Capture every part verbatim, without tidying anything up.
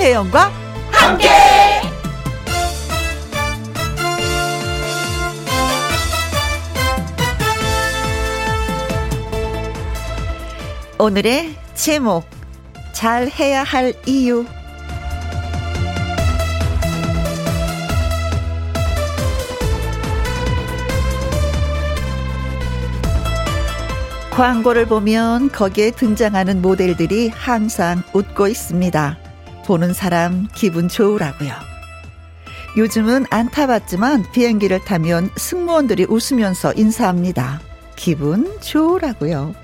김혜영과 함께. 오늘의 제목, 잘해야 할 이유. 광고를 보면 거기에 등장하는 모델들이 항상 웃고 있습니다. 보는 사람 기분 좋으라고요. 요즘은 안 타봤지만 비행기를 타면 승무원들이 웃으면서 인사합니다. 기분 좋으라고요.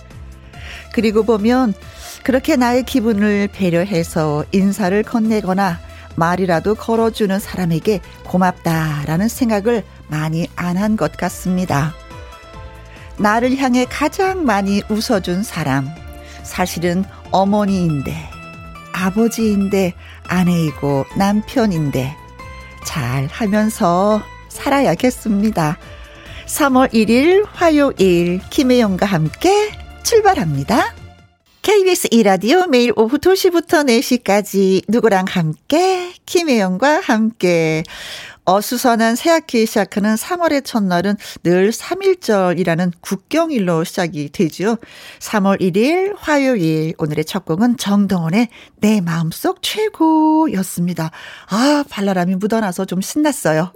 그리고 보면 그렇게 나의 기분을 배려해서 인사를 건네거나 말이라도 걸어주는 사람에게 고맙다라는 생각을 많이 안 한 것 같습니다. 나를 향해 가장 많이 웃어준 사람, 사실은 어머니인데, 아버지인데, 아내이고 남편인데 잘하면서 살아야겠습니다. 삼월 일일 화요일, 김혜영과 함께 출발합니다. 케이비에스 이 라디오 매일 오후 두 시부터 네 시까지 누구랑 함께, 김혜영과 함께. 어수선한 새학기 시작하는 삼월의 첫날은 늘 삼일절이라는 국경일로 시작이 되죠. 삼월 일일 화요일, 오늘의 첫 곡은 정동원의 내 마음속 최고였습니다. 아, 발랄함이 묻어나서 좀 신났어요.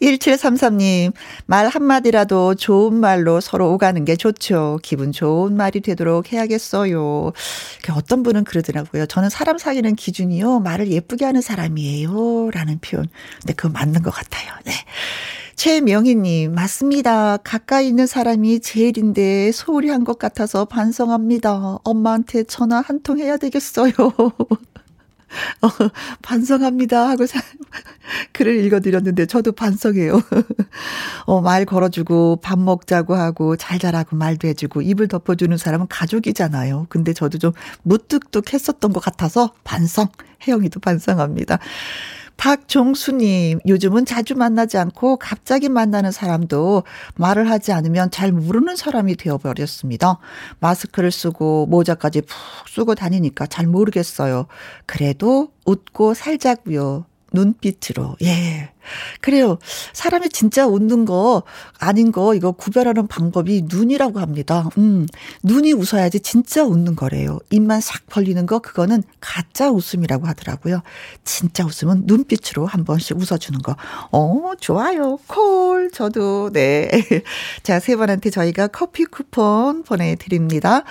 일칠삼삼 님, 말 한마디라도 좋은 말로 서로 오가는 게 좋죠. 기분 좋은 말이 되도록 해야겠어요. 어떤 분은 그러더라고요. 저는 사람 사귀는 기준이요, 말을 예쁘게 하는 사람이에요, 라는 표현. 근데 그거 맞는 것 같아요. 네. 최명희님, 맞습니다. 가까이 있는 사람이 제일인데 소홀히 한 것 같아서 반성합니다. 엄마한테 전화 한 통 해야 되겠어요. 어, 반성합니다 하고 사, 글을 읽어드렸는데 저도 반성해요. 어, 말 걸어주고 밥 먹자고 하고 잘 자라고 말도 해주고 입을 덮어주는 사람은 가족이잖아요. 근데 저도 좀 무뚝뚝했었던 것 같아서 반성, 혜영이도 반성합니다. 박종수님, 요즘은 자주 만나지 않고 갑자기 만나는 사람도 말을 하지 않으면 잘 모르는 사람이 되어버렸습니다. 마스크를 쓰고 모자까지 푹 쓰고 다니니까 잘 모르겠어요. 그래도 웃고 살자고요. 눈빛으로. 예. 그래요. 사람이 진짜 웃는 거 아닌 거 이거 구별하는 방법이 눈이라고 합니다. 음. 눈이 웃어야지 진짜 웃는 거래요. 입만 싹 벌리는 거 그거는 가짜 웃음이라고 하더라고요. 진짜 웃음은 눈빛으로 한 번씩 웃어주는 거. 어, 좋아요. 콜. 저도. 네. 자, 세 분한테 저희가 커피 쿠폰 보내드립니다.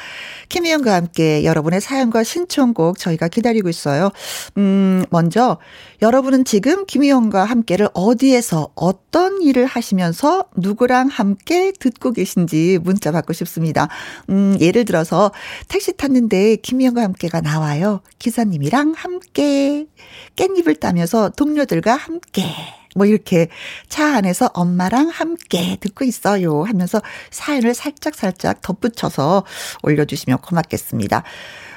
김혜영과 함께 여러분의 사연과 신청곡 저희가 기다리고 있어요. 음, 먼저 여러분은 지금 김혜영과 함께를 어디에서 어떤 일을 하시면서 누구랑 함께 듣고 계신지 문자 받고 싶습니다. 음, 예를 들어서 택시 탔는데 김혜영과 함께가 나와요. 기사님이랑 함께, 깻잎을 따면서 동료들과 함께, 뭐 이렇게 차 안에서 엄마랑 함께 듣고 있어요 하면서 사연을 살짝살짝 덧붙여서 올려주시면 고맙겠습니다.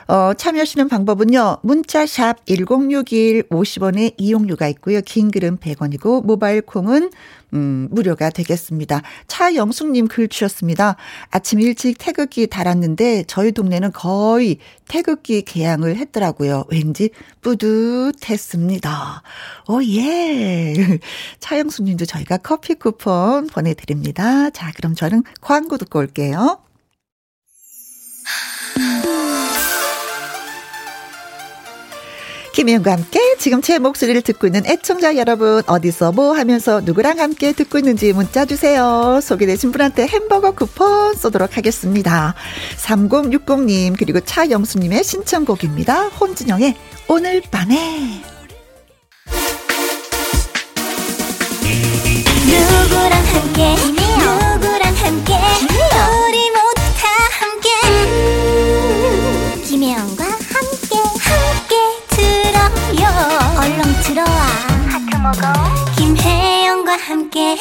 어, 참여하시는 방법은요. 문자샵 일공육일, 오십 원의 이용료가 있고요. 긴 글은 백 원이고 모바일 콩은 음, 무료가 되겠습니다. 차영숙님 글 주셨습니다. 아침 일찍 태극기 달았는데 저희 동네는 거의 태극기 개항을 했더라고요. 왠지 뿌듯했습니다. 오예. 차영숙님도 저희가 커피 쿠폰 보내드립니다. 자, 그럼 저는 광고 듣고 올게요. 김혜영과 함께, 지금 제 목소리를 듣고 있는 애청자 여러분, 어디서 뭐 하면서 누구랑 함께 듣고 있는지 문자 주세요. 소개되신 분한테 햄버거 쿠폰 쏘도록 하겠습니다. 삼공육공 님 그리고 차영수님의 신청곡입니다. 혼진영의 오늘 밤에. 누구랑 함께, 김혜영. 누구랑 함께, 김혜영. 우리 모두 다 함께, 음. 김혜영과 얼렁 들어와 하트 먹어. 김혜영과 함께.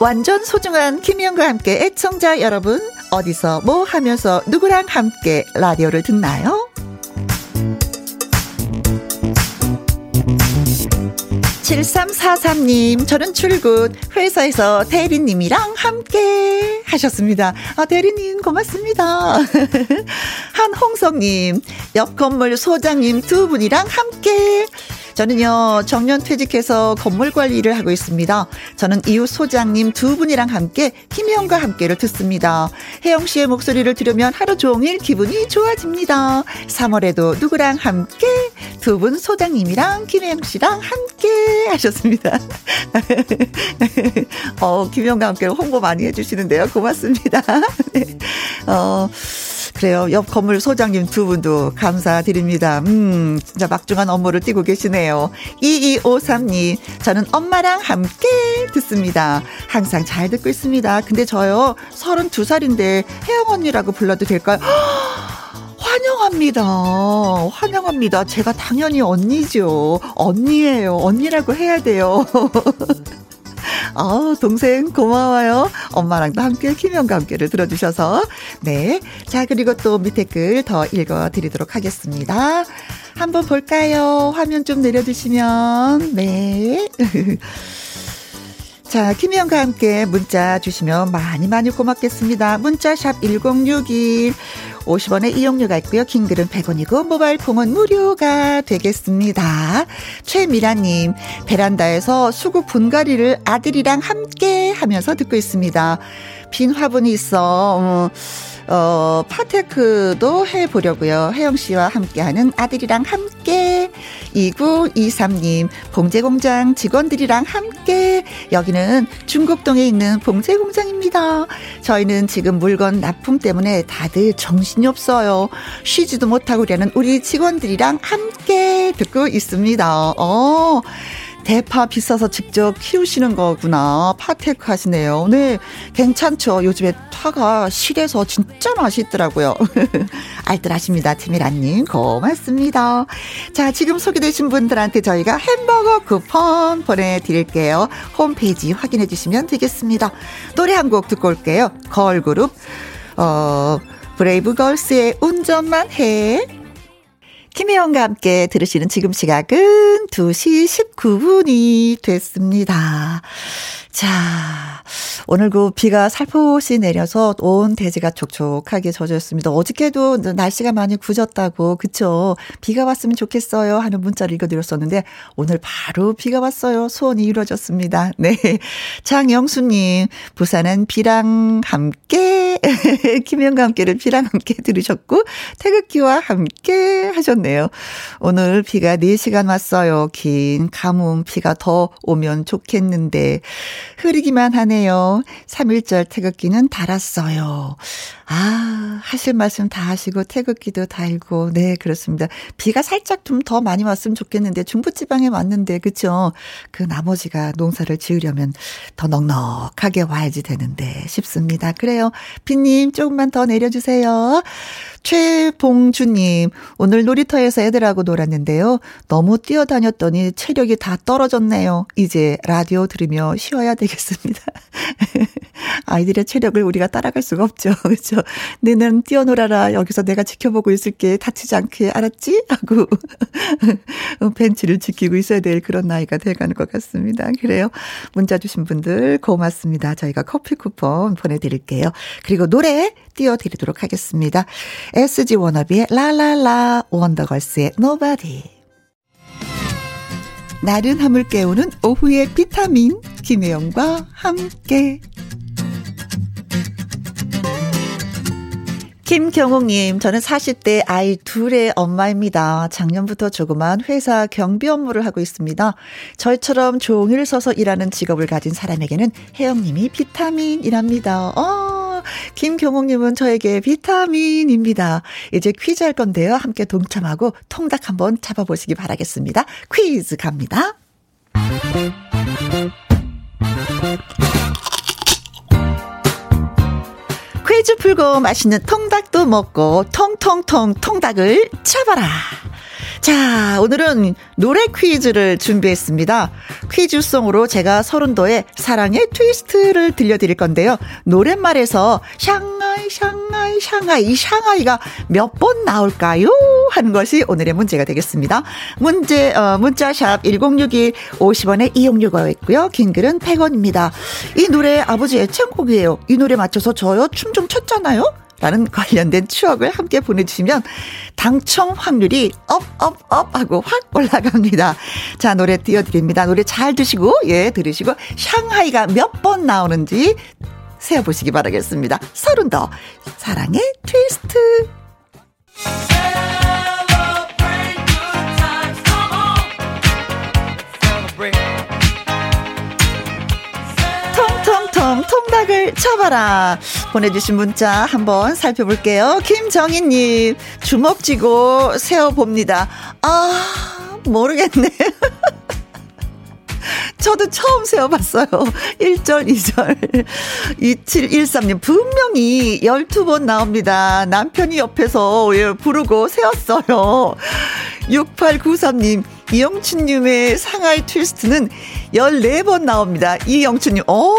완전 소중한 김혜영과 함께 애청자 여러분, 어디서 뭐 하면서 누구랑 함께 라디오를 듣나요? 칠삼사삼 님, 저는 출근, 회사에서 대리님이랑 함께 하셨습니다. 아, 대리님, 고맙습니다. 한홍성님, 옆 건물 소장님 두 분이랑 함께. 저는요, 정년 퇴직해서 건물 관리를 하고 있습니다. 저는 이웃 소장님 두 분이랑 함께 김혜영과 함께를 듣습니다. 혜영 씨의 목소리를 들으면 하루 종일 기분이 좋아집니다. 삼월에도 누구랑 함께? 두 분 소장님이랑 김혜영 씨랑 함께 하셨습니다. 어, 김혜영과 함께 홍보 많이 해주시는데요. 고맙습니다. 어, 그래요. 옆 건물 소장님 두 분도 감사드립니다. 음, 진짜 막중한 업무를 띄고 계시네요. 이이오삼 님, 저는 엄마랑 함께 듣습니다. 항상 잘 듣고 있습니다. 근데 저요, 서른두 살인데 혜영 언니라고 불러도 될까요? 환영합니다. 환영합니다. 제가 당연히 언니죠. 언니예요. 언니라고 해야 돼요. 아, 동생 고마워요. 엄마랑도 함께 김연과 함께를 들어주셔서. 네, 자, 그리고 또 밑에 글 더 읽어드리도록 하겠습니다. 한번 볼까요? 화면 좀 내려주시면. 네. 자, 김혜영과 함께 문자 주시면 많이 많이 고맙겠습니다. 문자샵 일공육일, 오십 원의 이용료가 있고요. 긴글은 백 원이고 모바일 폼은 무료가 되겠습니다. 최미라님, 베란다에서 수국 분갈이를 아들이랑 함께 하면서 듣고 있습니다. 빈 화분이 있어 어, 어, 파테크도 해보려고요. 혜영씨와 함께하는 아들이랑 함께. 이구이삼 님, 봉제공장 직원들이랑 함께. 여기는 중곡동에 있는 봉제공장입니다. 저희는 지금 물건 납품 때문에 다들 정신이 없어요. 쉬지도 못하고 일하는 우리 직원들이랑 함께 듣고 있습니다. 어, 대파 비싸서 직접 키우시는 거구나. 파테크 하시네요. 네, 괜찮죠. 요즘에 파가 실에서 진짜 맛있더라고요. 알뜰하십니다. 지미라님, 고맙습니다. 자, 지금 소개되신 분들한테 저희가 햄버거 쿠폰 보내드릴게요. 홈페이지 확인해 주시면 되겠습니다. 노래 한 곡 듣고 올게요. 걸그룹 어, 브레이브걸스의 운전만 해. 김혜영과 함께 들으시는 지금 시각은 두 시 십구 분이 됐습니다. 자, 오늘 그 비가 살포시 내려서 온 대지가 촉촉하게 젖었습니다. 어저께도 날씨가 많이 굳었다고, 그쵸? 비가 왔으면 좋겠어요 하는 문자를 읽어드렸었는데 오늘 바로 비가 왔어요. 소원이 이루어졌습니다. 네, 장영수님, 부산은 비랑 함께 김혜영과 함께를 비랑 함께 들으셨고 태극기와 함께 하셨네요. 오늘 비가 네 시간 왔어요. 긴 가뭄 비가 더 오면 좋겠는데 흐리기만 하네요. 삼일절 태극기는 달았어요. 아, 하실 말씀 다 하시고 태극기도 달고. 네, 그렇습니다. 비가 살짝 좀 더 많이 왔으면 좋겠는데 중부지방에 왔는데, 그렇죠? 그 나머지가 농사를 지으려면 더 넉넉하게 와야지 되는데 싶습니다. 그래요. 비님 조금만 더 내려주세요. 최봉주님, 오늘 놀이터에서 애들하고 놀았는데요. 너무 뛰어다녔더니 체력이 다 떨어졌네요. 이제 라디오 들으며 쉬어야 되겠습니다. 아이들의 체력을 우리가 따라갈 수가 없죠. 그렇죠? 너는 뛰어놀아라. 여기서 내가 지켜보고 있을게. 다치지 않게, 알았지? 하고 벤치를 지키고 있어야 될 그런 나이가 돼가는 것 같습니다. 그래요. 문자 주신 분들 고맙습니다. 저희가 커피 쿠폰 보내드릴게요. 그리고 노래 띄워드리도록 하겠습니다. 에스지 워너비의 라라라, 원더걸스의 노바디. 나른함을 깨우는 오후의 비타민, 김혜영과 함께. 김경옥님, 저는 사십 대 아이 둘의 엄마입니다. 작년부터 조그만 회사 경비 업무를 하고 있습니다. 저희처럼 종일 서서 일하는 직업을 가진 사람에게는 혜영님이 비타민이랍니다. 어, 김경옥님은 저에게 비타민입니다. 이제 퀴즈 할 건데요. 함께 동참하고 통닭 한번 잡아보시기 바라겠습니다. 퀴즈 갑니다. 퀴즈 풀고 맛있는 통닭도 먹고 통통통 통닭을 잡아라. 자, 오늘은 노래 퀴즈를 준비했습니다. 퀴즈송으로 제가 서른도의 사랑의 트위스트를 들려드릴 건데요. 노랫말에서 샹하이 샹하이 샹하이 이 샹하이가 몇 번 나올까요? 하는 것이 오늘의 문제가 되겠습니다. 문제 어, 문자샵 일공육일 오십 원에 이용료가 있고요. 긴 글은 백 원입니다. 이 노래 아버지 애창곡이에요. 이 노래 맞춰서 저요 춤 좀 췄잖아요 라는 관련된 추억을 함께 보내주시면 당첨 확률이 업업업 하고 확 올라갑니다. 자, 노래 띄워드립니다. 노래 잘 드시고 예 들으시고 샹하이가 몇 번 나오는지 세어보시기 바라겠습니다. 서른 더 사랑의 트위스트. 통닭을 쳐봐라. 보내주신 문자 한번 살펴볼게요. 김정희님, 주먹 쥐고 세어봅니다. 아, 모르겠네. 저도 처음 세어봤어요. 일 절, 이 절. 이칠일삼 님, 분명히 열두 번 나옵니다. 남편이 옆에서 부르고 세웠어요. 육팔구삼 님, 이영춘님의 상하이 트위스트는 열네 번 나옵니다. 이영춘님, 오,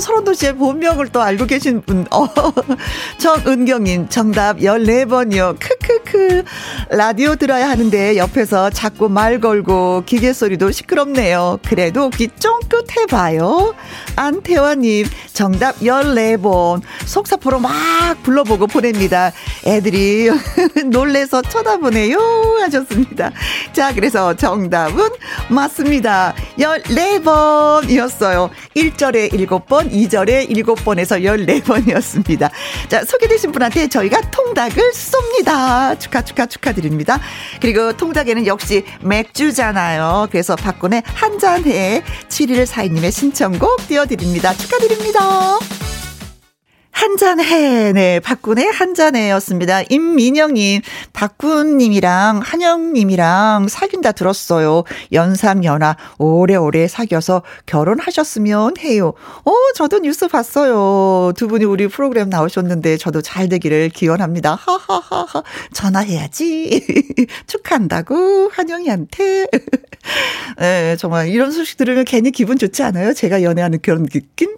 서른도 씨의 본명을 또 알고 계신 분, 어, 정은경님, 정답 열네 번이요. 크크크. 라디오 들어야 하는데 옆에서 자꾸 말 걸고 기계 소리도 시끄럽네요. 그래도 귀 쫑긋 해봐요. 안태환님, 정답 열네 번. 속사포로 막 불러보고 보냅니다. 애들이 놀래서 쳐다보네요. 하셨습니다. 자, 그래서 정답은 맞습니다. 열네 번이었어요. 일 절에 일곱 번, 이 절에 일곱 번에서 열네 번이었습니다. 자, 소개되신 분한테 저희가 통닭을 쏩니다. 축하 축하 축하드립니다. 그리고 통닭에는 역시 맥주잖아요. 그래서 박군의 한잔해 칠일사이 님의 신청곡 띄워드립니다. 축하드립니다. 한잔해. 네, 박군의 한잔해였습니다. 임민영님, 박군님이랑 한영님이랑 사귄다 들었어요. 연삼연하 오래오래 사귀어서 결혼하셨으면 해요. 어, 저도 뉴스 봤어요. 두 분이 우리 프로그램 나오셨는데 저도 잘 되기를 기원합니다. 하하하하. 전화해야지. 축하한다고 한영이한테. 네, 정말 이런 소식 들으면 괜히 기분 좋지 않아요? 제가 연애하는 그런 느낌?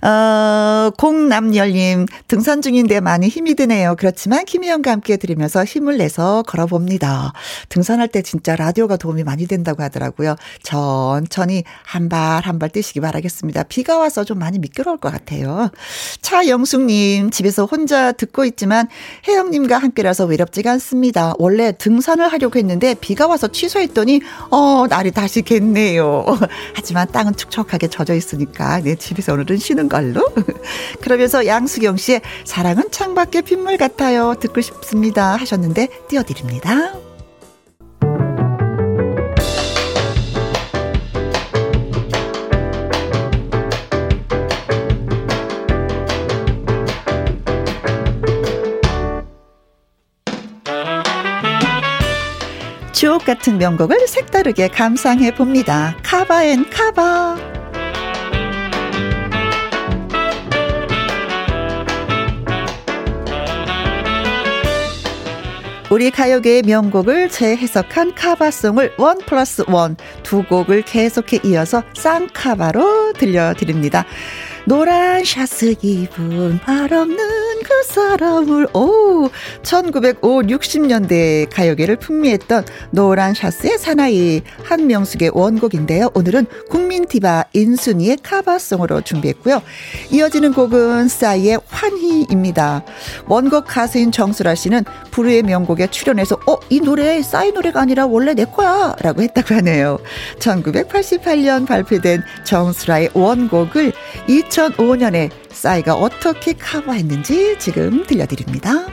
어, 공남열님, 등산 중인데 많이 힘이 드네요. 그렇지만 김혜영과 함께 들으면서 힘을 내서 걸어봅니다. 등산할 때 진짜 라디오가 도움이 많이 된다고 하더라고요. 천천히 한 발 한 발 뛰시기 바라겠습니다. 비가 와서 좀 많이 미끄러울 것 같아요. 차영숙님, 집에서 혼자 듣고 있지만 혜영님과 함께라서 외롭지가 않습니다. 원래 등산을 하려고 했는데 비가 와서 취소했더니 어 날이 다시 갰네요. 하지만 땅은 축척하게 젖어 있으니까 내 집에서 오늘은 쉬는 걸로. 그러면서 양수경 씨의 사랑은 창밖에 빗물 같아요 듣고 싶습니다 하셨는데 띄워드립니다. 주옥 같은 명곡을 색다르게 감상해 봅니다. 카바앤 카바. 우리 가요계의 명곡을 재해석한 카바송을 원 플러스 원 두 곡을 계속해 이어서 쌍카바로 들려드립니다. 노란 샤스 입은 말 없는 그 사람을. 오, 천구백오, 육십 년대 가요계를 풍미했던 노란 샤스의 사나이, 한명숙의 원곡인데요. 오늘은 국민 디바 인순이의 카바송으로 준비했고요. 이어지는 곡은 싸이의 환희입니다. 원곡 가수인 정수라 씨는 불후의 명곡에 출연해서 어, 이 노래 싸이 노래가 아니라 원래 내 거야 라고 했다고 하네요. 천구백팔십팔 년 발표된 정수라의 원곡을 이천오 년에 싸이가 어떻게 커버했는지 지금 들려드립니다.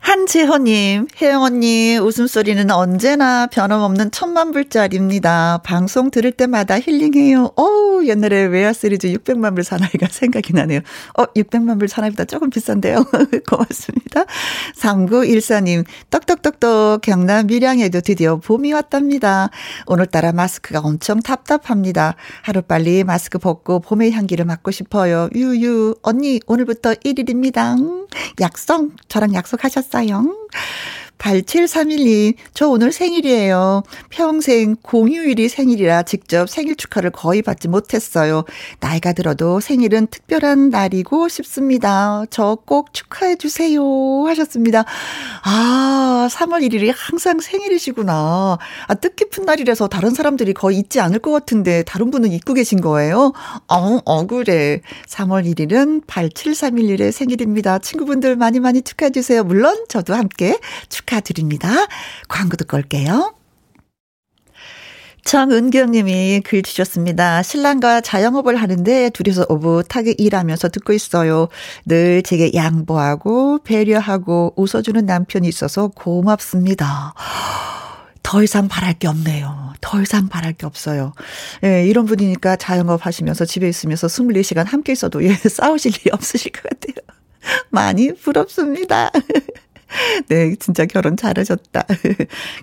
한재헌님, 혜영 언니 웃음소리는 언제나 변함없는 천만 불짜리입니다. 방송 들을 때마다 힐링해요. 어우, 옛날에 웨어 시리즈 육백만 불 사나이가 생각이 나네요. 어, 육백만 불 사나이보다 조금 비싼데요. 고맙습니다. 삼구일사 님, 떡떡떡떡 경남 밀양에도 드디어 봄이 왔답니다. 오늘따라 마스크가 엄청 답답합니다. 하루빨리 마스크 벗고 봄의 향기를 맡고 싶어요. 유유, 언니 오늘부터 일 일입니다. 약속, 저랑 약속하셨어요? 팔칠삼일이 저 오늘 생일이에요. 평생 공휴일이 생일이라 직접 생일 축하를 거의 받지 못했어요. 나이가 들어도 생일은 특별한 날이고 싶습니다. 저 꼭 축하해 주세요 하셨습니다. 아, 삼월 일일이 항상 생일이시구나. 아, 뜻깊은 날이라서 다른 사람들이 거의 잊지 않을 것 같은데 다른 분은 잊고 계신 거예요? 어, 억울해. 삼월 일일은 팔칠삼일일의 생일입니다. 친구분들 많이 많이 축하해 주세요. 물론 저도 함께 축하드립니다. 광고 듣고 올게요. 정은경님이 글 주셨습니다. 신랑과 자영업을 하는데 둘이서 오붓하게 일하면서 듣고 있어요. 늘 제게 양보하고 배려하고 웃어주는 남편이 있어서 고맙습니다. 더 이상 바랄 게 없네요. 더 이상 바랄 게 없어요. 예, 이런 분이니까 자영업 하시면서 집에 있으면서 이십사 시간 함께 있어도 예, 싸우실 일이 없으실 것 같아요. 많이 부럽습니다. 네, 진짜 결혼 잘하셨다.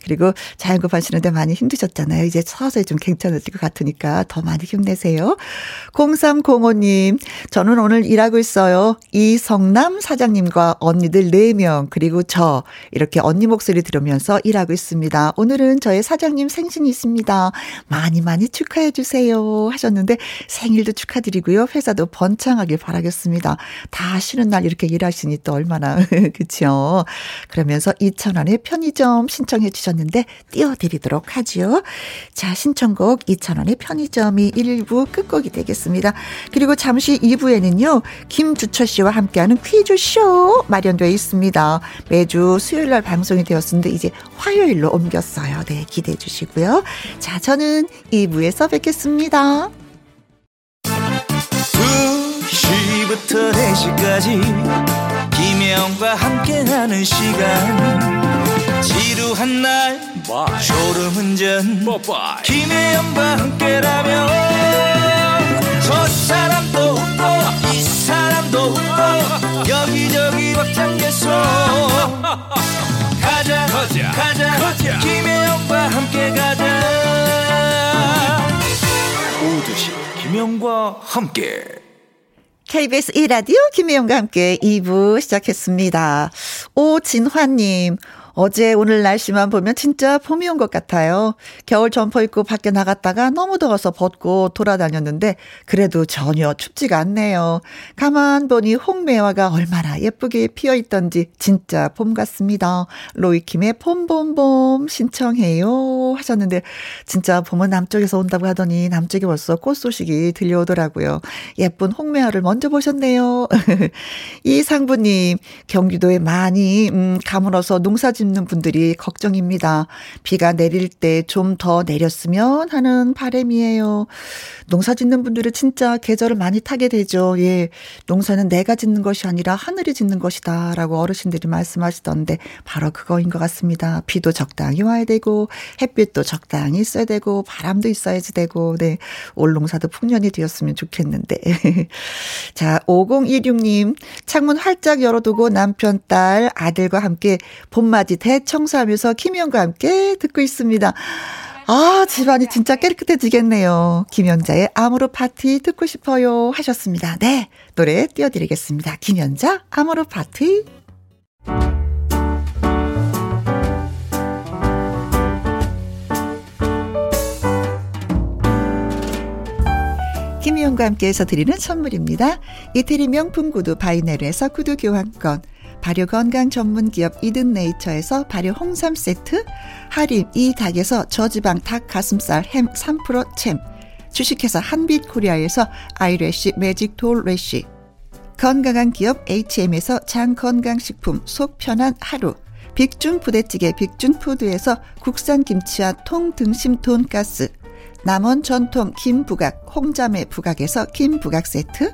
그리고 자영업 하시는데 많이 힘드셨잖아요. 이제 서서히 좀 괜찮아질 것 같으니까 더 많이 힘내세요. 공삼공오님, 저는 오늘 일하고 있어요. 이성남 사장님과 언니들 네 명 그리고 저 이렇게 언니 목소리 들으면서 일하고 있습니다. 오늘은 저의 사장님 생신이 있습니다. 많이 많이 축하해 주세요 하셨는데 생일도 축하드리고요. 회사도 번창하길 바라겠습니다. 다 쉬는 날 이렇게 일하시니 또 얼마나 그렇죠. 그러면서 이천 원의 편의점 신청해 주셨는데 띄워드리도록 하죠. 자, 신청곡 이천 원의 편의점이 일 부 끝곡이 되겠습니다. 그리고 잠시 이 부에는요. 김주철 씨와 함께하는 퀴즈쇼 마련되어 있습니다. 매주 수요일 날 방송이 되었는데 이제 화요일로 옮겼어요. 네, 기대해 주시고요. 자, 저는 이 부에서 뵙겠습니다. 두 시부터 네 시까지 김혜영과 함께하는 시간 지루한 날 Bye. 졸음운전 Bye. 김혜영과 함께라면 저 사람도 웃고 이 사람도 웃고 여기저기 벅장개소 가자, 가자 가자 가자 김혜영과 함께 가자 오두시 김혜영과 함께 케이비에스 이 라디오 김혜영과 함께 이 부 시작했습니다. 오진환님. 어제 오늘 날씨만 보면 진짜 봄이 온 것 같아요. 겨울 점퍼 입고 밖에 나갔다가 너무 더워서 벗고 돌아다녔는데 그래도 전혀 춥지가 않네요. 가만 보니 홍매화가 얼마나 예쁘게 피어있던지 진짜 봄 같습니다. 로이킴의 봄봄봄 신청해요 하셨는데 진짜 봄은 남쪽에서 온다고 하더니 남쪽에 벌써 꽃 소식이 들려오더라고요. 예쁜 홍매화를 먼저 보셨네요. 이상부님 경기도에 많이 음, 가물어서 농사지 는 분들이 걱정입니다. 비가 내릴 때 좀 더 내렸으면 하는 바람이에요. 농사 짓는 분들은 진짜 계절을 많이 타게 되죠. 예, 농사는 내가 짓는 것이 아니라 하늘이 짓는 것이다 라고 어르신들이 말씀하시던데 바로 그거인 것 같습니다. 비도 적당히 와야 되고 햇빛도 적당히 있어야 되고 바람도 있어야지 되고 네, 올 농사도 풍년이 되었으면 좋겠는데 자, 오공이육님 창문 활짝 열어두고 남편, 딸, 아들과 함께 봄맞이 대청소하면서 김연과 함께 듣고 있습니다. 아, 집안이 진짜 깨끗해지겠네요. 김연자의 아모르 파티 듣고 싶어요 하셨습니다. 네, 노래 띄워드리겠습니다. 김연자 아모르 파티. 김연과 함께해서 드리는 선물입니다. 이태리 명품 구두 바이네르에서 구두 교환권, 발효건강전문기업 이든네이처에서 발효홍삼세트, 할인 이 닭에서 저지방 닭 가슴살 햄 삼 퍼센트 챔, 주식회사 한빛코리아에서 아이래쉬 매직 돌래쉬, 건강한 기업 에이치엠에서 장건강식품 속편한 하루, 빅준 부대찌개 빅준푸드에서 국산김치와 통등심 돈가스, 남원 전통 김부각 홍자매 부각에서 김부각 세트,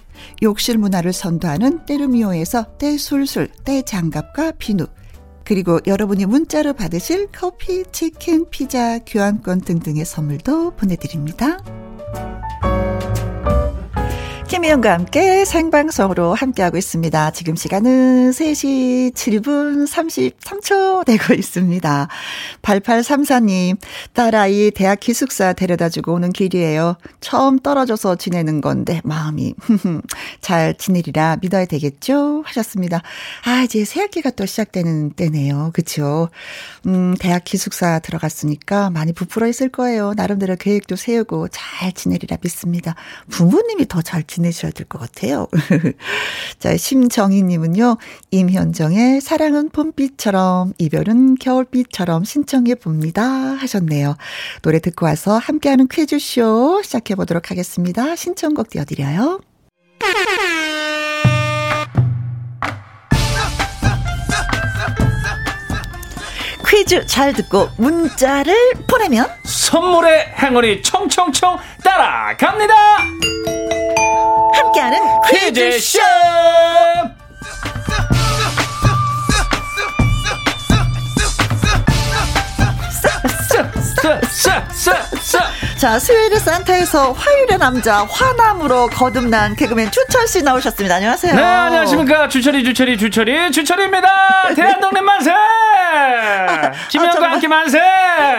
욕실 문화를 선도하는 때르미오에서 때술술, 때장갑과 비누, 그리고 여러분이 문자로 받으실 커피, 치킨, 피자, 교환권 등등의 선물도 보내드립니다. 김혜영과 함께 생방송으로 함께하고 있습니다. 지금 시간은 세 시 칠 분 삼십삼 초 되고 있습니다. 팔팔삼사 님, 딸아이 대학 기숙사 데려다주고 오는 길이에요. 처음 떨어져서 지내는 건데 마음이 잘 지내리라 믿어야 되겠죠? 하셨습니다. 아, 이제 새학기가 또 시작되는 때네요. 그렇죠? 음, 대학 기숙사 들어갔으니까 많이 부풀어 있을 거예요. 나름대로 계획도 세우고 잘 지내리라 믿습니다. 부모님이 더 잘 지내리라 내셔야 될 것 같아요. 자, 심정희님은요, 임현정의 사랑은 봄빛처럼 이별은 겨울빛처럼 신청해 봅니다 하셨네요. 노래 듣고 와서 함께하는 퀴즈쇼 시작해 보도록 하겠습니다. 신청곡 띄워드려요. 퀴즈 잘 듣고 문자를 보내면 선물의 행운이 총총총 따라갑니다. 함께하는 퀴즈쇼. 자, 수요일에 산타에서 화요일의 남자 화남으로 거듭난 개그맨 주철씨 나오셨습니다. 안녕하세요. 네, 안녕하십니까. 주철이 주철이 주철이 주철입니다. 대한독립 만세. 김연과 아, 함께 만세.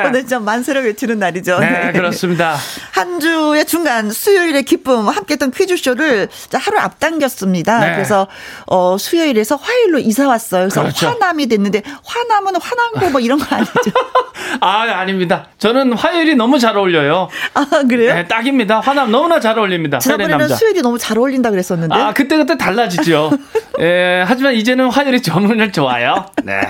오늘 좀 만세를 외치는 날이죠. 네, 네. 그렇습니다. 한 주의 중간 수요일의 기쁨 함께했던 퀴즈쇼를 하루 앞당겼습니다. 네. 그래서 어, 수요일에서 화요일로 이사 왔어요. 그래서 그렇죠. 화남이 됐는데 화남은 화남고 뭐 이런 거 아니죠? 아, 아닙니다. 저는 화요일이 너무 잘 어울려요. 아, 그래요? 네, 딱입니다. 화남 너무나 잘 어울립니다. 지난번에는 수요일이 너무 잘 어울린다 그랬었는데. 아, 그때그때 달라지죠. 예, 하지만 이제는 화요일이 정말 좋아요. 네.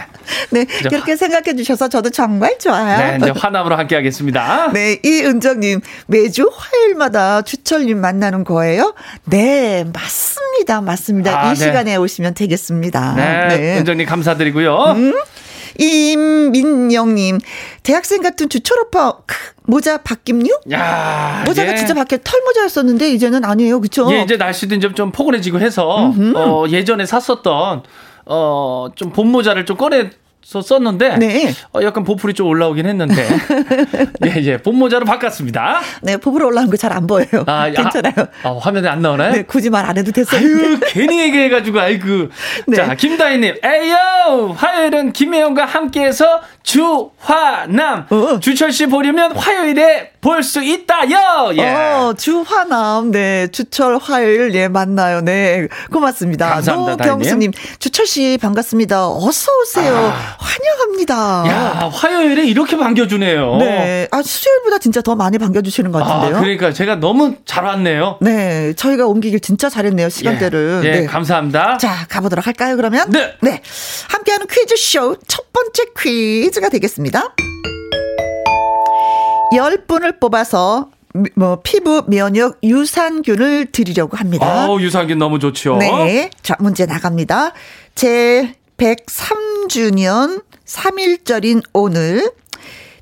네, 그렇죠. 그렇게 생각해 주셔서 저도 정말 좋아요. 네, 이제 화남으로 함께 하겠습니다. 네, 이은정님, 매주 화요일마다 주철님 만나는 거예요? 네, 맞습니다. 맞습니다. 아, 이 네. 시간에 오시면 되겠습니다. 네, 네. 은정님 감사드리고요. 음? 임민영님, 대학생 같은 주철 오빠 모자 바뀜요? 야, 모자가 예. 진짜 바뀌어 털모자였었는데 이제는 아니에요, 그렇죠? 예, 이제 날씨도 이제 좀 포근해지고 해서 어, 예전에 샀었던 어, 좀 봄모자를 좀 꺼내. 썼는데 네. 어, 약간 보풀이 좀 올라오긴 했는데 예예 예, 봄모자로 바꿨습니다. 네, 보풀 올라온 거 잘 안 보여요. 아, 괜찮아요. 아, 아, 화면에 안 나오나요? 네, 굳이 말 안 해도 됐어요. 아유, 괜히 얘기해가지고 아이고. 네. 자, 김다희님, 에이요, 화요일은 김혜영과 함께해서 주화남 어. 주철 씨 보려면 화요일에 볼 수 있다요. 예. 어, 주화남, 네, 주철 화요일 예 만나요. 네, 고맙습니다. 감사합니다, 노경수님, 주철 씨 반갑습니다. 어서 오세요. 아. 환영합니다. 야, 화요일에 이렇게 반겨주네요. 네, 아, 수요일보다 진짜 더 많이 반겨주시는 것 같은데요. 아, 그러니까 제가 너무 잘 왔네요. 네, 저희가 옮기길 진짜 잘했네요, 시간대를. 예, 예 네. 감사합니다. 자, 가보도록 할까요, 그러면? 네. 네, 함께하는 퀴즈쇼 첫 번째 퀴즈가 되겠습니다. 열 분을 뽑아서 뭐 피부 면역 유산균을 드리려고 합니다. 아, 유산균 너무 좋죠. 네, 자, 문제 나갑니다. 제 백삼 주년 삼 일절인 오늘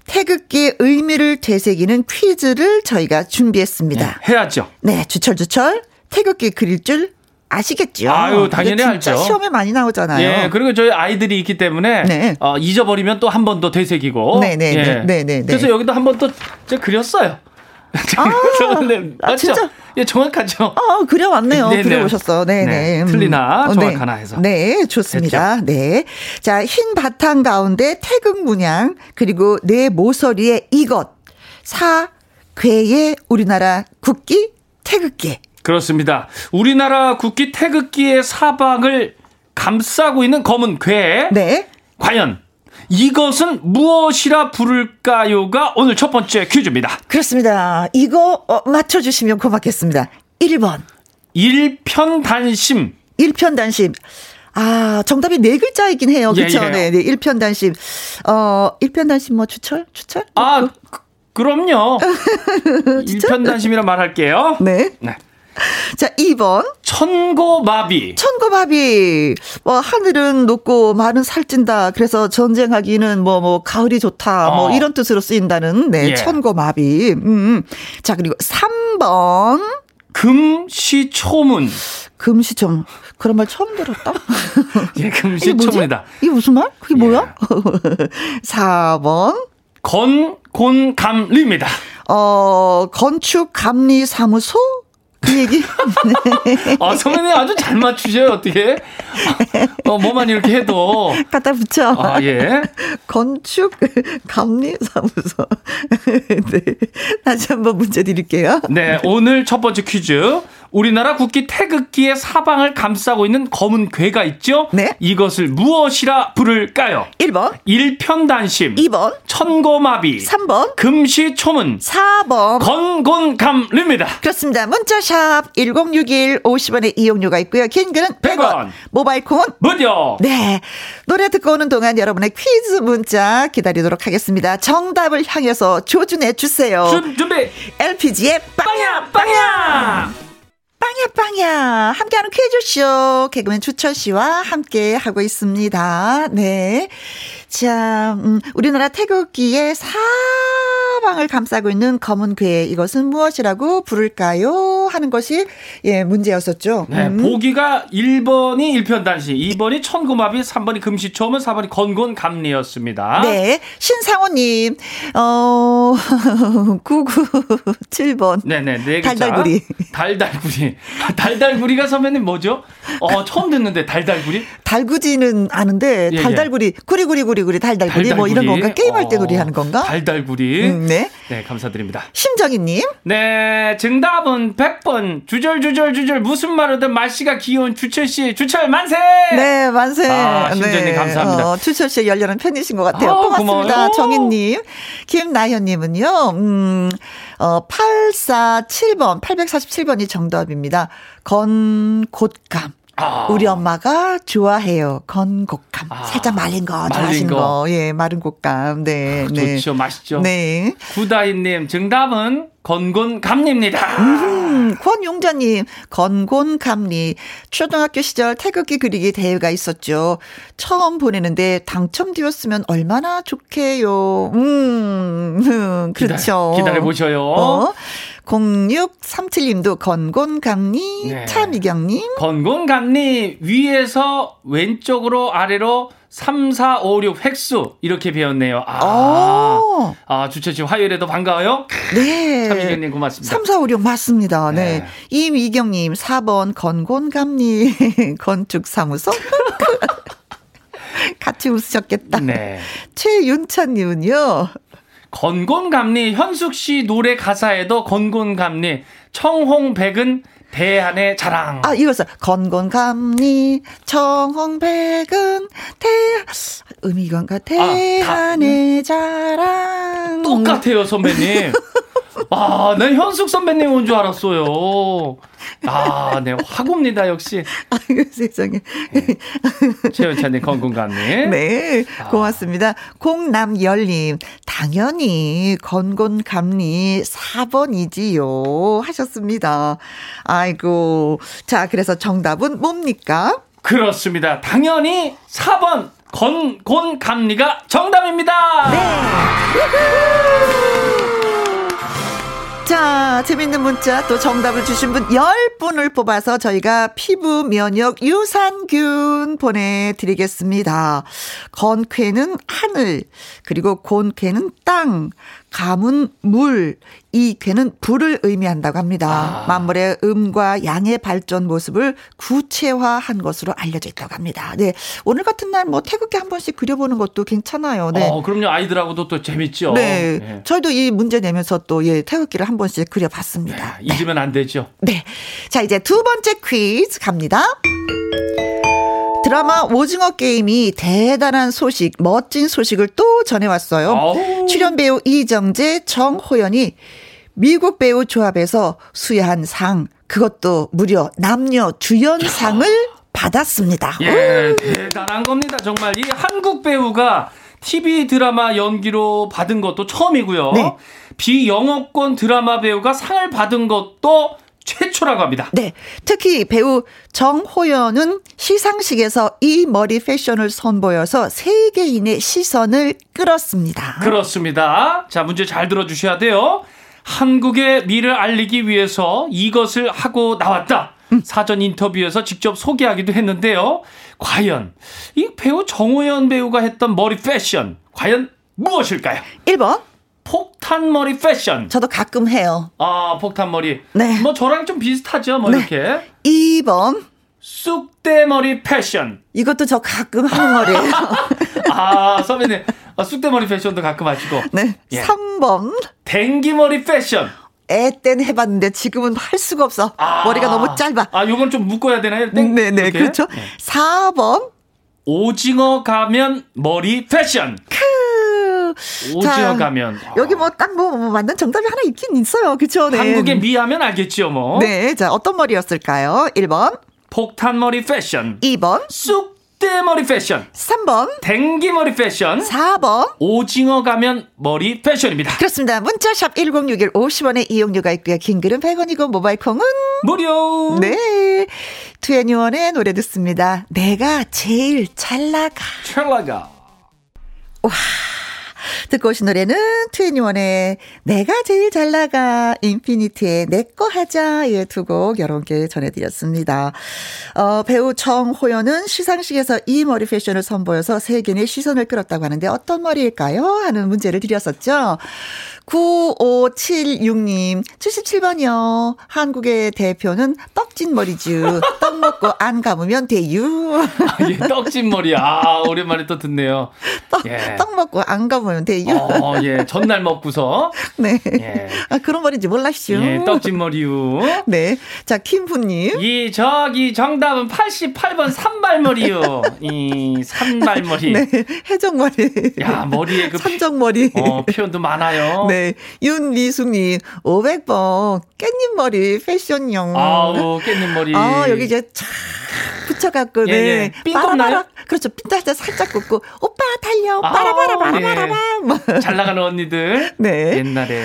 태극기의 의미를 되새기는 퀴즈를 저희가 준비했습니다. 네, 해야죠. 네, 주철주철 태극기 그릴 줄 아시겠죠? 아유, 당연히 알죠. 시험에 많이 나오잖아요. 예, 그리고 저희 아이들이 있기 때문에 네. 어, 잊어버리면 또 한 번 더 되새기고. 네네네. 예. 네네네. 그래서 여기도 한 번 또 그렸어요. 아, 네, 맞죠? 아, 진짜? 예, 정확하죠. 아, 그려왔네요. 그려오셨어. 네네. 네, 틀리나 정확하나 해서. 네, 네, 좋습니다. 됐죠? 네. 자, 흰 바탕 가운데 태극 문양, 그리고 네 모서리에 이것, 사, 괴의 우리나라 국기, 태극기. 그렇습니다. 우리나라 국기 태극기의 사방을 감싸고 있는 검은 괴. 네. 과연. 이것은 무엇이라 부를까요가 오늘 첫 번째 퀴즈입니다. 그렇습니다. 이거 맞춰주시면 고맙겠습니다. 일 번. 일편단심. 일편단심. 아, 정답이 네 글자이긴 해요. 예, 그렇죠. 예. 네, 네. 일편단심. 어, 일편단심 뭐 주철? 주철? 아, 그, 그럼요. 일편단심이라 말할게요. 네. 네. 자, 이 번. 천고마비. 천고마비. 뭐, 하늘은 높고 말은 살찐다. 그래서 전쟁하기는 뭐, 뭐, 가을이 좋다. 뭐, 어. 이런 뜻으로 쓰인다는, 네, 예. 천고마비. 음. 자, 그리고 삼 번. 금시초문. 금시초문. 그런 말 처음 들었다. 예, 금시초문이다. 이게, 이게 무슨 말? 그게 예. 뭐야? 사 번. 건곤감리입니다. 어, 건축감리사무소? 그 얘기. 네. 아, 선배님 아주 잘 맞추세요, 어떻게? 어, 뭐만 이렇게 해도. 갖다 붙여. 아, 예. 건축, 감리, 사무소. 네. 다시 한번 문제 드릴게요. 네, 오늘 첫 번째 퀴즈. 우리나라 국기 태극기의 사방을 감싸고 있는 검은 괴가 있죠? 네. 이것을 무엇이라 부를까요? 일 번. 일편단심. 이 번. 천고마비. 삼 번. 금시초문. 사 번. 건곤감리입니다. 그렇습니다. 문자샵 일공육일 오십 원의 이용료가 있고요. 긴글은 백 원. 모바일 콩은 무료. 네. 노래 듣고 오는 동안 여러분의 퀴즈 문자 기다리도록 하겠습니다. 정답을 향해서 조준해 주세요. 준, 준비. 엘피지의 빵야 빵야. 빵야 빵야 함께하는 퀴즈쇼 개그맨 주철씨와 함께하고 있습니다. 네, 자 음, 우리나라 태극기의 사방을 감싸고 있는 검은 괴 이것은 무엇이라고 부를까요? 하는 것이 예 문제였었죠. 네, 음. 보기가 일 번이 일편단심, 이 번이 천고마비, 삼 번이 금시초문, 사 번이 건곤감리였습니다. 네, 신상호님 어 구구칠 번 네네 네 글자 달달구리 달달구리 달달구리가 선배님 뭐죠? 어, 처음 듣는데 달달구리? 달구지는 아는데 달달구리 예, 예. 구리구리구리구리 달달구리, 달달구리 뭐 이런 건가? 게임할 때 놀이 어, 하는 건가? 달달구리 음, 네. 네 감사드립니다. 심정희님 네 정답은 백 번 주절주절주절 무슨 말이든 맛씨가 귀여운 주철씨 주철 만세 네 만세 아, 심정희님 네. 감사합니다. 어, 주철씨의 열렬한 팬이신 것 같아요. 어, 고맙습니다. 정희님 김나현님은요 음, 어, 팔백사십칠 번 팔백사십칠 번이 정답입니다. 건곳감. 아. 우리 엄마가 좋아해요. 건곳감. 아. 살짝 말린 거 좋아하시는 거. 거. 예, 마른 곳감. 네. 아, 네. 좋죠. 맛있죠. 네. 구다인님 정답은 건곤감리입니다. 음, 권용자님 건곤감리 초등학교 시절 태극기 그리기 대회가 있었죠. 처음 보내는데 당첨되었으면 얼마나 좋게요. 음, 음 그렇죠. 기다려, 기다려보셔요. 어? 공육삼칠 님도 건곤감리 네. 차미경님 건곤감리 위에서 왼쪽으로 아래로 삼, 사, 오, 육 획수 이렇게 배웠네요. 아, 아 주철씨 화요일에도 반가워요. 네. 참이경님 고맙습니다. 삼, 사, 오, 육 맞습니다. 네. 네. 임이경님 사 번 건곤감리 건축사무소 같이 웃으셨겠다. 네. 최윤찬님은요. 건곤감리 현숙씨 노래 가사에도 건곤감리 청홍백은 대한의 자랑. 아, 이거서 건곤감리 청홍백은 대한 음이건가 대한의 아, 자랑. 똑같아요, 선배님. 아, 난 현숙 선배님 온 줄 알았어요. 아, 네, 화고입니다, 역시. 아이고, 세상에. 네. 최연찬님, 건곤감님. 네, 아. 고맙습니다. 공남열님, 당연히 건곤감리 사 번이지요. 하셨습니다. 아이고. 자, 그래서 정답은 뭡니까? 그렇습니다. 당연히 사 번, 건곤감리가 정답입니다. 네. 자, 재밌는 문자 또 정답을 주신 분 열 분을 뽑아서 저희가 피부 면역 유산균 보내드리겠습니다. 건쾌는 하늘, 그리고 곤쾌는 땅, 감은 물, 이 쾌는 불을 의미한다고 합니다. 아. 만물의 음과 양의 발전 모습을 구체화한 것으로 알려져 있다고 합니다. 네, 오늘 같은 날 뭐 태극기 한 번씩 그려보는 것도 괜찮아요. 네, 어, 그럼요. 아이들하고도 또 재밌죠. 네, 네. 저희도 이 문제 내면서 또 예, 태극기를 한 번씩 그려봤습니다. 네, 잊으면 네. 안 되죠. 네, 자 이제 두 번째 퀴즈 갑니다. 드라마 오징어 게임이 대단한 소식, 멋진 소식을 또 전해왔어요. 아우. 출연 배우 이정재, 정호연이 미국 배우 조합에서 수여한 상, 그것도 무려 남녀 주연상을 받았습니다. 예, 대단한 겁니다. 정말 이 한국 배우가 티비 드라마 연기로 받은 것도 처음이고요. 네. 비영어권 드라마 배우가 상을 받은 것도 최초라고 합니다. 네, 특히 배우 정호연은 시상식에서 이 머리 패션을 선보여서 세계인의 시선을 끌었습니다. 그렇습니다. 자, 문제 잘 들어주셔야 돼요. 한국의 미를 알리기 위해서 이것을 하고 나왔다. 사전 인터뷰에서 직접 소개하기도 했는데요. 과연 이 배우 정호연 배우가 했던 머리 패션 과연 무엇일까요? 일 번 폭탄머리 패션. 저도 가끔 해요. 아, 폭탄머리. 네. 뭐 저랑 좀 비슷하죠. 뭐 네. 이렇게. 이 번 쑥대머리 패션. 이것도 저 가끔 하는 머리예요. 아, 선배님. 아, 쑥대머리 패션도 가끔 하시고. 네. 예. 삼 번 댕기머리 패션. 애 땐 해봤는데 지금은 할 수가 없어. 아, 머리가 너무 짧아. 아, 요건 좀 묶어야 되나요? 땡, 네네, 이렇게? 그렇죠. 네. 사 번 오징어 가면 머리 패션. 크. 오징어 가면. 여기 뭐 딱 뭐 뭐 맞는 정답이 하나 있긴 있어요. 그렇죠. 네. 한국의 미하면 알겠죠, 뭐. 네. 자, 어떤 머리였을까요? 일 번 폭탄머리 패션. 이 번 쑥대머리 패션. 삼 번 댕기머리 패션. 사 번 오징어 가면 머리 패션입니다. 그렇습니다. 문자샵 일공육일 오십 원의 이용료가 있고요. 긴글은 백 원이고 모바일콩은 무료. 네. 투애니원의 노래 듣습니다. 내가 제일 잘나가. 잘나가. 와. 듣고 오신 노래는 투애니원의 내가 제일 잘나가, 인피니트의 내꺼 하자, 예, 두 곡 여러분께 전해드렸습니다. 어, 배우 정호연은 시상식에서 이 머리 패션을 선보여서 세계인의 시선을 끌었다고 하는데 어떤 머리일까요? 하는 문제를 드렸었죠. 구오칠육 님 칠십칠 번이요. 한국의 대표는 떡진 머리죠. 떡 먹고 안 감으면 대유. 예, 떡진 머리. 아, 오랜만에 또 듣네요. 떡, 예. 떡 먹고 안 감으면 대유. 어, 예. 전날 먹고서. 네. 예. 아, 그런 머리인지 몰랐슈. 예, 떡진 머리유. 네. 자, 김부님. 이, 저기 정답은 팔십팔 번 산발머리유. 이, 산발머리. 네. 해적머리. 야, 머리에 그. 산적머리. 어, 표현도 많아요. 네. 윤미숙님 오백 번 깻잎머리 패션용. 아우, 깻잎머리. 아, 여기 이제 촥 붙여갖고 예, 네. 예. 빠라바라. 그렇죠. 핀도 살짝 꽂고 오빠 달려 빠라바라바라바라바. 예. 잘 나가는 언니들. 네. 옛날에.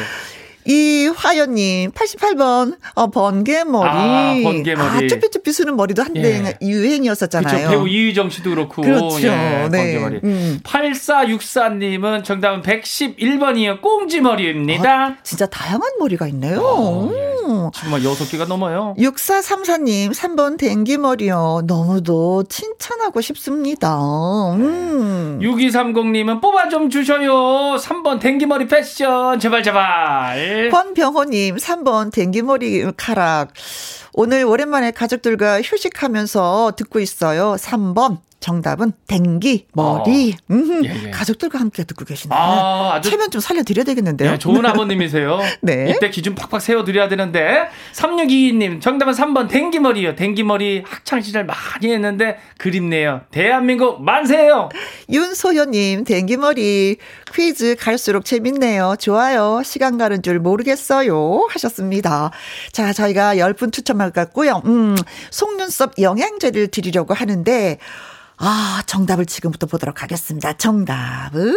이화연님 팔십팔 번 어, 번개머리. 아, 번개머리. 아, 쭈삐쭈삐 쓰는 머리도 한때 예. 유행이었었잖아요. 그렇죠. 배우 이유정 씨도 그렇고. 그렇죠. 예, 네. 번개머리. 음. 팔사육사 님은 정답은 백십일 번이에요. 꽁지머리입니다. 아, 진짜 다양한 머리가 있네요. 어, 예. 정말 여섯 개가 넘어요. 육사삼사 님 삼 번 댕기머리요. 너무도 칭찬하고 싶습니다. 음. 육이삼공 님은 뽑아 좀 주셔요. 삼 번 댕기머리 패션 제발 제발. 권병호님 삼 번 댕기머리 카락. 오늘 오랜만에 가족들과 휴식하면서 듣고 있어요. 삼 번 정답은 댕기 머리. 어. 음, 예, 예. 가족들과 함께 듣고 계시네요. 아, 아주 체면 좀 살려드려야 되겠는데요. 예, 좋은 아버님이세요. 네. 이때 기준 팍팍 세워드려야 되는데. 삼육이이 님 정답은 삼 번 댕기머리요. 댕기머리 학창시절 많이 했는데 그립네요. 대한민국 만세요. 윤소현님 댕기머리 퀴즈 갈수록 재밌네요. 좋아요. 시간 가는 줄 모르겠어요 하셨습니다. 자, 저희가 열 분 추첨할 것 같고요. 음, 속눈썹 영양제를 드리려고 하는데 아, 정답을 지금부터 보도록 하겠습니다. 정답은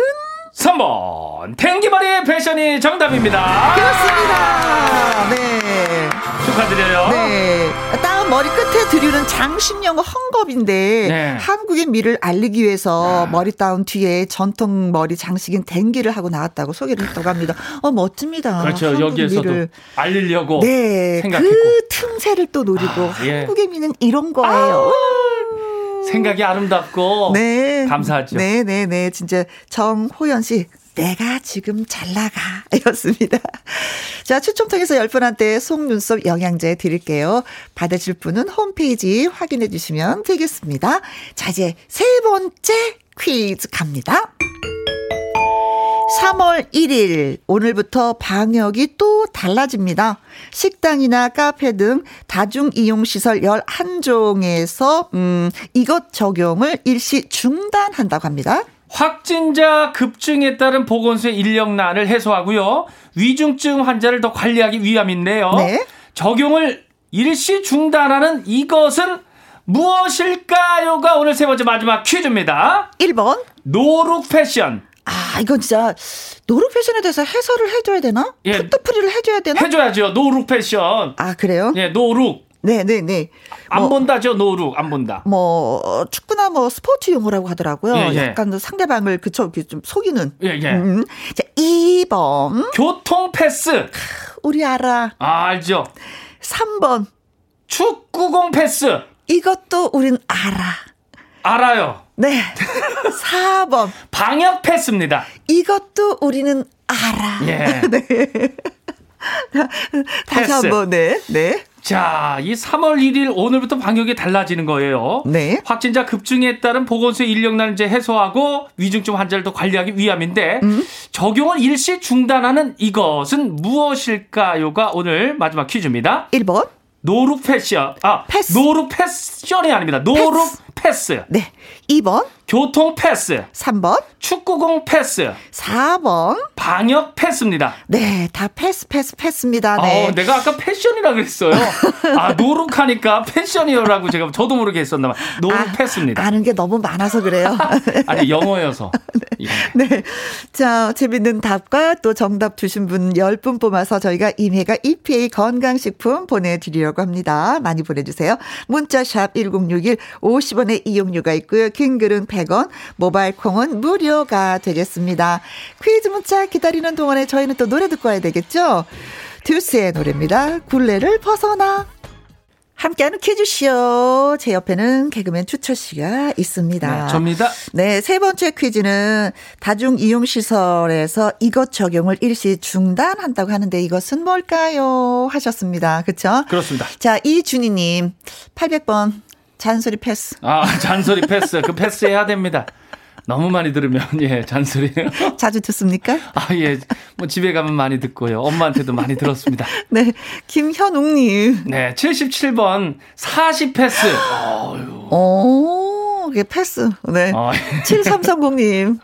삼 번 댕기머리 패션이 정답입니다. 그렇습니다. 네. 축하드려요. 네. 다음 머리 끝에 드리는 장신영어 헝겊인데 네. 한국의 미를 알리기 위해서 네. 머리 다운 뒤에 전통 머리 장식인 댕기를 하고 나왔다고 소개를 했다고 합니다. 어, 멋집니다. 그렇죠. 여기에서도 미를. 알리려고 네. 생각했고. 그 틈새를 또 노리고 아, 한국의 예. 미는 이런 거예요. 아우. 생각이 아름답고 네. 감사하죠. 네네네. 네. 진짜 정호연 씨 내가 지금 잘나가 였습니다. 자, 추첨 통해서 열 분한테 속눈썹 영양제 드릴게요. 받으실 분은 홈페이지 확인해 주시면 되겠습니다. 자, 이제 세 번째 퀴즈 갑니다. 삼월 일일 오늘부터 방역이 또 달라집니다. 식당이나 카페 등 다중이용시설 열한 종에서 음, 이것 적용을 일시 중단한다고 합니다. 확진자 급증에 따른 보건소의 인력난을 해소하고요. 위중증 환자를 더 관리하기 위함인데요. 네. 적용을 일시 중단하는 이것은 무엇일까요가 오늘 세 번째 마지막 퀴즈입니다. 일 번 노룩 패션. 아, 이건 진짜 노룩 패션에 대해서 해설을 해줘야 되나? 예. 푸트풀이를 해줘야 되나? 해줘야죠. 노룩 패션. 아, 그래요? 예, 노룩. 네네네. 안 뭐, 본다죠. 노룩 안 본다. 뭐 축구나 뭐 스포츠 용어라고 하더라고요. 예, 예. 약간 상대방을 그쵸 좀 속이는. 예예. 예. 음. 자, 이 번 교통 패스. 우리 알아. 아, 알죠. 삼 번 축구공 패스. 이것도 우린 알아. 알아요. 네. 사 번 방역 패스입니다. 이것도 우리는 알아. 예. 네. 다시 한번 네. 네. 자, 이 삼월 일일 오늘부터 방역이 달라지는 거예요. 네. 확진자 급증에 따른 보건소의 인력 난제 해소하고 위중증 환자를 더 관리하기 위함인데 음? 적용을 일시 중단하는 이것은 무엇일까요가 오늘 마지막 퀴즈입니다. 일 번 노루 패션. 아, 패스. 노루 패션이 아닙니다. 노루 패스. 패스. 네. 이 번 교통 패스. 삼 번 축구공 패스. 사 번 방역 패스입니다. 네, 다 패스 패스 패스입니다. 네. 어, 내가 아까 패션이라고 그랬어요. 아, 노룩하니까 패션이라고 제가 저도 모르게 했었나 봐. 노룩 아, 패스입니다. 아는 게 너무 많아서 그래요. 아니, 영어여서. 네. 예. 네. 자, 재밌는 답과 또 정답 주신 분 십 분 뽑아서 저희가 임해가 이피에이 건강식품 보내드리려고 합니다. 많이 보내주세요. 문자샵 일공육일 오십 원의 이용료가 있고요. 킹글은 백 원, 모바일 콩은 무료가 되겠습니다. 퀴즈 문자 기다리는 동안에 저희는 또 노래 듣고 와야 되겠죠? 듀스의 노래입니다. 굴레를 벗어나. 함께하는 퀴즈쇼. 제 옆에는 개그맨 추철 씨가 있습니다. 네, 접니다. 네, 세 번째 퀴즈는 다중이용시설에서 이것 적용을 일시 중단한다고 하는데 이것은 뭘까요? 하셨습니다. 그렇죠? 그렇습니다. 자, 이준희님 팔백 번. 잔소리 패스. 아, 잔소리 패스. 그 패스해야 됩니다. 너무 많이 들으면, 예, 잔소리. 자주 듣습니까? 아, 예. 뭐, 집에 가면 많이 듣고요. 엄마한테도 많이 들었습니다. 네. 김현웅님. 네. 칠십칠 번, 사십 패스. 어휴. 오, 이게 패스. 네. 아, 예. 칠삼삼공님.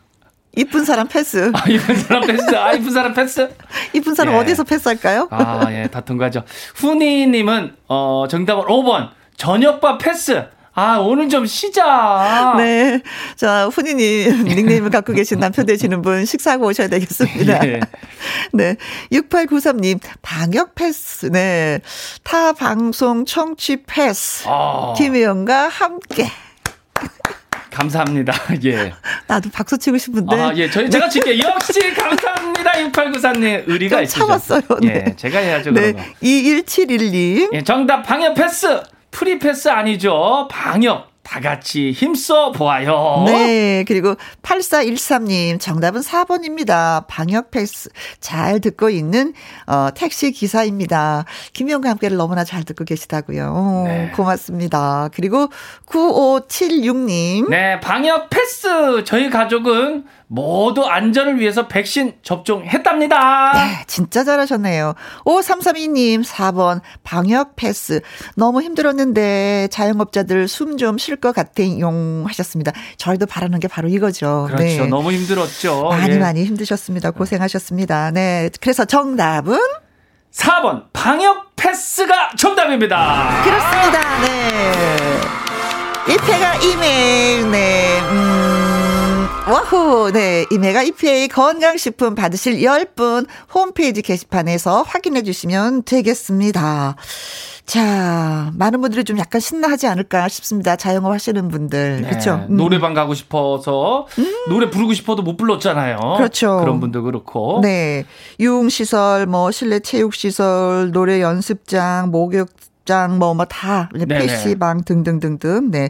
이쁜 사람 패스. 아, 이쁜 사람 패스. 아, 이쁜 사람 패스. 이쁜 사람 예. 어디서 패스할까요? 아, 예. 다 통과죠. 후니님은, 어, 정답은 오 번. 저녁밥 패스. 아, 오늘 좀 쉬자. 네. 자, 후니님 닉네임을 갖고 계신 남편 되시는 분 식사하고 오셔야 되겠습니다. 예. 네. 육팔구삼 님 방역 패스. 네. 타 방송 청취 패스. 어. 김혜영과 함께. 감사합니다. 예. 나도 박수 치고 싶은데. 아, 예. 저희 제가 칠게요. 역시 감사합니다. 육팔구삼 님 의리가 있으시죠. 참았어요. 네. 예. 제가 해야죠. 네. 그런 거. 이일칠일 님. 예. 정답 방역 패스. 프리패스 아니죠. 방역 다 같이 힘써 보아요. 네. 그리고 팔사일삼 님 정답은 사 번입니다. 방역 패스 잘 듣고 있는 어, 택시 기사입니다. 김영과 함께를 너무나 잘 듣고 계시다고요. 오, 네. 고맙습니다. 그리고 구오칠육 님. 네. 방역 패스 저희 가족은 모두 안전을 위해서 백신 접종했답니다. 네, 진짜 잘하셨네요. 오삼삼이 님 사 번 방역 패스. 너무 힘들었는데 자영업자들 숨 좀 쉴 것 같아용 하셨습니다. 저희도 바라는 게 바로 이거죠. 그렇죠. 네. 너무 힘들었죠. 많이 예. 많이 힘드셨습니다. 고생하셨습니다. 네, 그래서 정답은? 사 번 방역 패스가 정답입니다. 그렇습니다. 네. 이태가 이메일. 네. 음. 와후, 네. 이메가 이피에이 건강식품 받으실 십 분 홈페이지 게시판에서 확인해 주시면 되겠습니다. 자, 많은 분들이 좀 약간 신나하지 않을까 싶습니다. 자영업 하시는 분들. 네, 그렇죠. 음. 노래방 가고 싶어서 음. 노래 부르고 싶어도 못 불렀잖아요. 그렇죠. 그런 분도 그렇고. 네. 유흥시설, 뭐, 실내 체육시설, 노래 연습장, 목욕, 장, 뭐, 뭐, 다, 피씨방 등등등등, 네.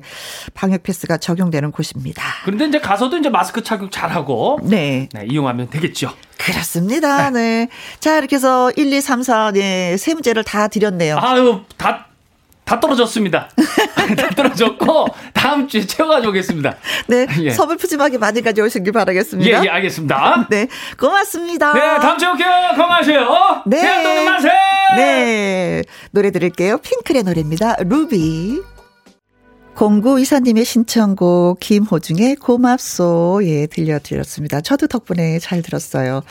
방역 패스가 적용되는 곳입니다. 그런데 이제 가서도 이제 마스크 착용 잘하고, 네. 네. 이용하면 되겠죠. 그렇습니다. 네. 네. 자, 이렇게 해서 일, 이, 삼, 사, 네. 세 문제를 다 드렸네요. 아유, 다. 다 떨어졌습니다. 다 떨어졌고 다음 주에 채워가지고 오겠습니다. 네, 예. 선물 푸짐하게 많이 가져오시길 바라겠습니다. 예, 예, 알겠습니다. 네, 고맙습니다. 네, 다음 주에 올게요. 건강하세요. 네, 대한민국 만세. 네, 노래 들을게요. 핑클의 노래입니다. 루비. 공구 이사님의 신청곡 김호중의 고맙소 예 들려드렸습니다. 저도 덕분에 잘 들었어요.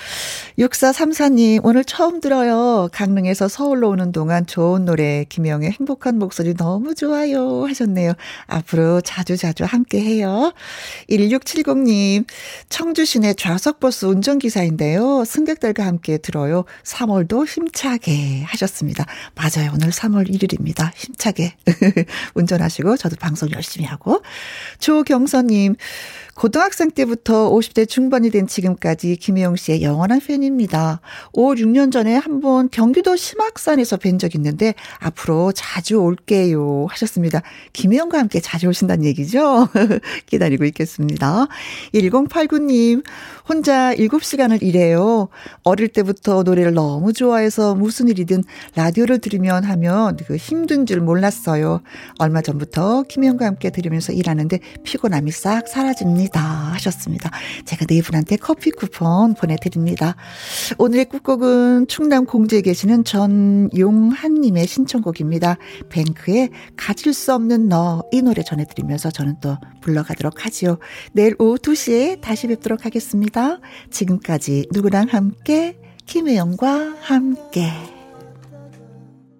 육사삼사 님 오늘 처음 들어요. 강릉에서 서울로 오는 동안 좋은 노래 김영의 행복한 목소리 너무 좋아요 하셨네요. 앞으로 자주자주 함께해요. 일육칠공 님 청주시내 좌석버스 운전기사인데요. 승객들과 함께 들어요. 삼월도 힘차게 하셨습니다. 맞아요. 오늘 삼월 일일입니다. 힘차게 운전하시고 저도 방 방송 열심히 하고. 조경선님 고등학생 때부터 오십 대 중반이 된 지금까지 김혜영 씨의 영원한 팬입니다. 오, 육 년 전에 한번 경기도 심악산에서 뵌 적 있는데 앞으로 자주 올게요 하셨습니다. 김혜영과 함께 자주 오신다는 얘기죠. 기다리고 있겠습니다. 일공팔구 님, 혼자 일곱 시간을 일해요. 어릴 때부터 노래를 너무 좋아해서 무슨 일이든 라디오를 들으면 하면 그 힘든 줄 몰랐어요. 얼마 전부터 김혜영과 함께 들으면서 일하는데 피곤함이 싹 사라집니다 하셨습니다. 제가 네 분한테 커피 쿠폰 보내드립니다. 오늘의 꿀곡은 충남 공주에 계시는 전용한님의 신청곡입니다. 뱅크의 가질 수 없는 너, 이 노래 전해드리면서 저는 또 불러가도록 하지요. 내일 오후 두 시에 다시 뵙도록 하겠습니다. 지금까지 누구랑 함께, 김혜영과 함께.